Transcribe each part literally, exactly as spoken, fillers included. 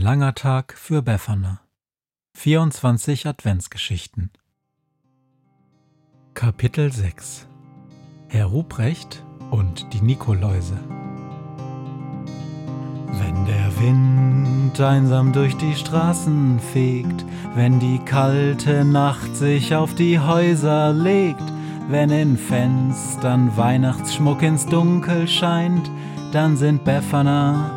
langer Tag für Befana. vierundzwanzig Adventsgeschichten. Kapitel sechs. Herr Ruprecht und die Nikoläuse. Wenn der Wind einsam durch die Straßen fegt, wenn die kalte Nacht sich auf die Häuser legt, wenn in Fenstern Weihnachtsschmuck ins Dunkel scheint, dann sind Befana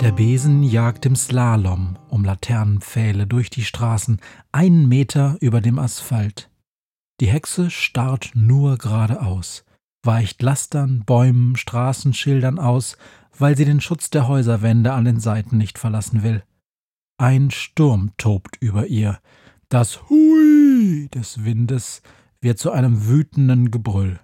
Der Besen jagt im Slalom um Laternenpfähle durch die Straßen, einen Meter über dem Asphalt. Die Hexe starrt nur geradeaus, weicht Lastern, Bäumen, Straßenschildern aus, weil sie den Schutz der Häuserwände an den Seiten nicht verlassen will. Ein Sturm tobt über ihr. Das Hui des Windes wird zu einem wütenden Gebrüll.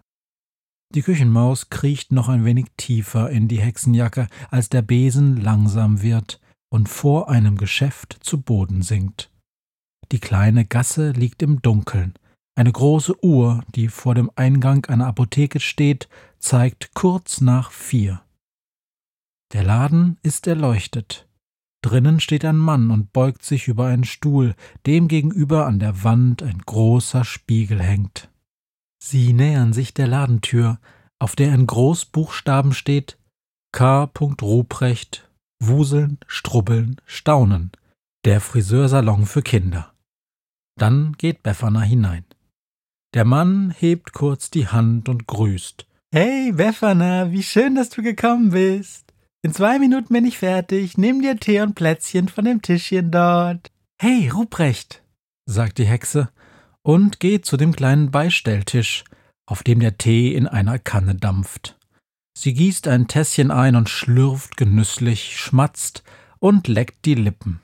Die Küchenmaus kriecht noch ein wenig tiefer in die Hexenjacke, als der Besen langsam wird und vor einem Geschäft zu Boden sinkt. Die kleine Gasse liegt im Dunkeln. Eine große Uhr, die vor dem Eingang einer Apotheke steht, zeigt kurz nach vier. Der Laden ist erleuchtet. Drinnen steht ein Mann und beugt sich über einen Stuhl, dem gegenüber an der Wand ein großer Spiegel hängt. Sie nähern sich der Ladentür, auf der in Großbuchstaben steht K. Ruprecht, Wuseln, Strubbeln, Staunen, der Friseursalon für Kinder. Dann geht Befana hinein. Der Mann hebt kurz die Hand und grüßt. Hey Befana, wie schön, dass du gekommen bist. In zwei Minuten bin ich fertig, nimm dir Tee und Plätzchen von dem Tischchen dort. Hey Ruprecht, sagt die Hexe und geht zu dem kleinen Beistelltisch, auf dem der Tee in einer Kanne dampft. Sie gießt ein Tässchen ein und schlürft genüsslich, schmatzt und leckt die Lippen.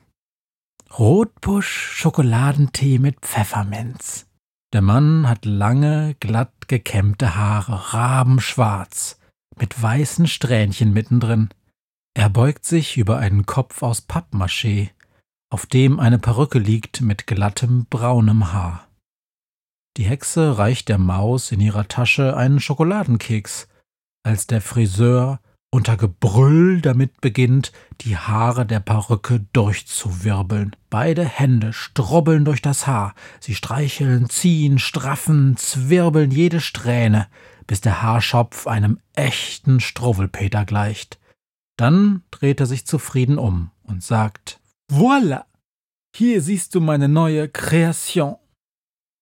Rotbusch-Schokoladentee mit Pfefferminz. Der Mann hat lange, glatt gekämmte Haare, rabenschwarz, mit weißen Strähnchen mittendrin. Er beugt sich über einen Kopf aus Pappmaché, auf dem eine Perücke liegt mit glattem, braunem Haar. Die Hexe reicht der Maus in ihrer Tasche einen Schokoladenkeks, als der Friseur unter Gebrüll damit beginnt, die Haare der Perücke durchzuwirbeln. Beide Hände strubbeln durch das Haar, sie streicheln, ziehen, straffen, zwirbeln jede Strähne, bis der Haarschopf einem echten Struwwelpeter gleicht. Dann dreht er sich zufrieden um und sagt, »Voilà! Hier siehst du meine neue Kreation!«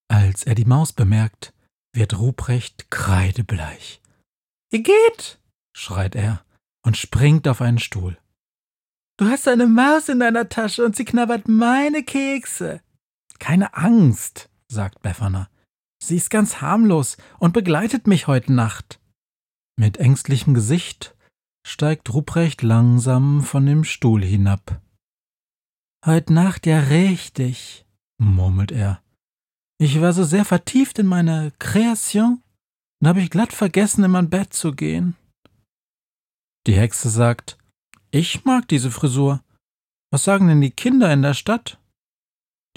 Als er die Maus bemerkt, wird Ruprecht kreidebleich. »Ihr geht!« schreit er und springt auf einen Stuhl. »Du hast eine Maus in deiner Tasche und sie knabbert meine Kekse!« »Keine Angst«, sagt Befana. »Sie ist ganz harmlos und begleitet mich heute Nacht.« Mit ängstlichem Gesicht steigt Ruprecht langsam von dem Stuhl hinab. »Heut Nacht ja richtig«, murmelt er. Ich war so sehr vertieft in meine Kreation, dann habe ich glatt vergessen, in mein Bett zu gehen. Die Hexe sagt, ich mag diese Frisur. Was sagen denn die Kinder in der Stadt?